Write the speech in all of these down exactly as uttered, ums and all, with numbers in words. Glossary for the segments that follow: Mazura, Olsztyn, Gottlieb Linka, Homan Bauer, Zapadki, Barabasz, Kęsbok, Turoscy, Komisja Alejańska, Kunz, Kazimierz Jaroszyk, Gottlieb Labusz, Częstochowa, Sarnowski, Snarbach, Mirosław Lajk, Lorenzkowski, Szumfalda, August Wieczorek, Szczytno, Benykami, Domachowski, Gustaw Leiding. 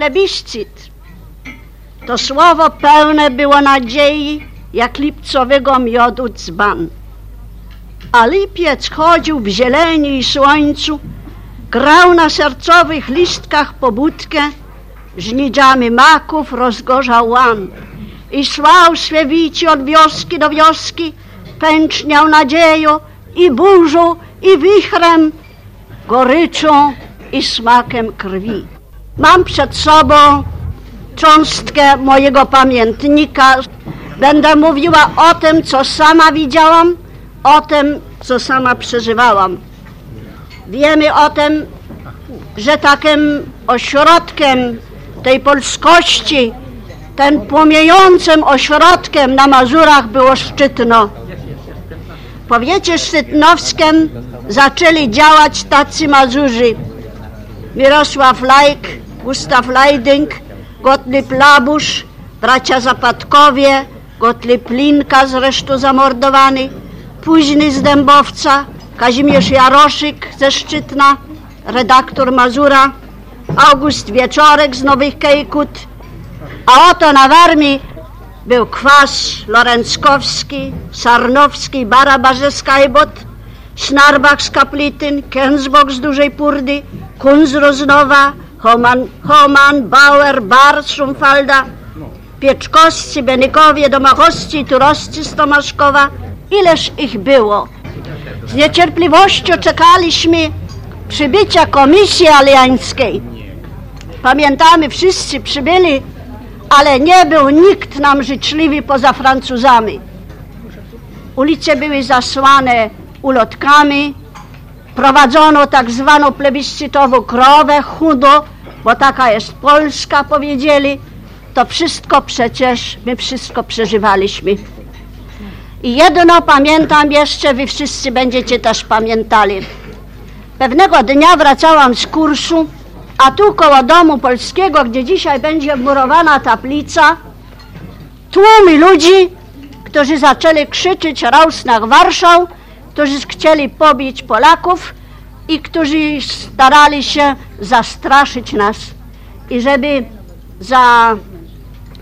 plebiscyt. To słowo pełne było nadziei, jak lipcowego miodu dzban. A lipiec chodził w zieleni i słońcu, grał na sercowych listkach pobudkę, żnidziami maków rozgorzał łan i słał swe wici od wioski do wioski, pęczniał nadzieją i burzą i wichrem, goryczą i smakiem krwi. Mam przed sobą cząstkę mojego pamiętnika. Będę mówiła o tym, co sama widziałam, o tym, co sama przeżywałam. Wiemy o tym, że takim ośrodkiem tej polskości, ten płomiejącym ośrodkiem na Mazurach było Szczytno. W powiecie szczytnowskim zaczęli działać tacy Mazurzy: Mirosław Lajk, Gustaw Leiding, Gottlieb Labusz, bracia Zapadkowie, Gottlieb Linka zresztą zamordowany, późny z Dębowca, Kazimierz Jaroszyk ze Szczytna, redaktor Mazura, August Wieczorek z Nowych Kejkut, a oto na Warmii był Kwas, Lorenzkowski, Sarnowski, Barabasz ze Skajbot, Snarbach z Kaplityn, Kęsbok z Dużej Purdy, Kunz z Roznowa, Homan, Homan Bauer, Bar z Szumfalda, Pieczkowscy, Benykowie, Domachowski, Turoscy z Tomaszkowa. Ileż ich było. Z niecierpliwością czekaliśmy przybycia Komisji Alejańskiej. Pamiętamy, wszyscy przybyli, ale nie był nikt nam życzliwy poza Francuzami. Ulice były zasłane ulotkami, prowadzono tak zwaną plebiscytową krowę chudo, bo taka jest Polska, powiedzieli. To wszystko przecież, my wszystko przeżywaliśmy. I jedno pamiętam jeszcze, wy wszyscy będziecie też pamiętali. Pewnego dnia wracałam z kursu, a tu koło Domu Polskiego, gdzie dzisiaj będzie wmurowana tablica, tłumy ludzi, którzy zaczęli krzyczeć „Raus nach Warschau”, którzy chcieli pobić Polaków i którzy starali się zastraszyć nas. I żeby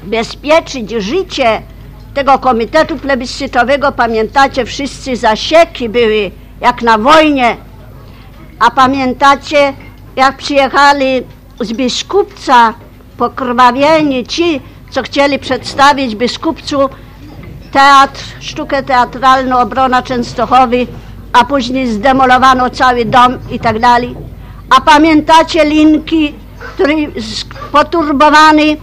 zabezpieczyć życie tego komitetu plebiscytowego, pamiętacie wszyscy, zasieki były jak na wojnie, a pamiętacie, jak przyjechali z biskupca pokrwawieni ci, co chcieli przedstawić biskupcu teatr, sztukę teatralną Obrona Częstochowy, a później zdemolowano cały dom i tak dalej. A pamiętacie Linki, który poturbowany,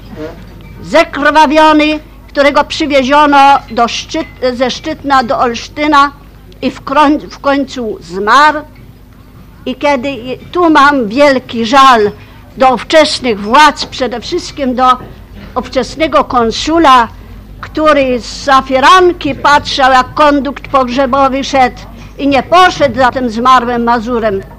zekrwawiony, którego przywieziono do Szczyt, ze Szczytna do Olsztyna i w, kroń, w końcu zmarł. I kiedy tu mam wielki żal do ówczesnych władz, przede wszystkim do ówczesnego konsula, który z zafiranki patrzył, jak kondukt pogrzebowy szedł i nie poszedł za tym zmarłym Mazurem.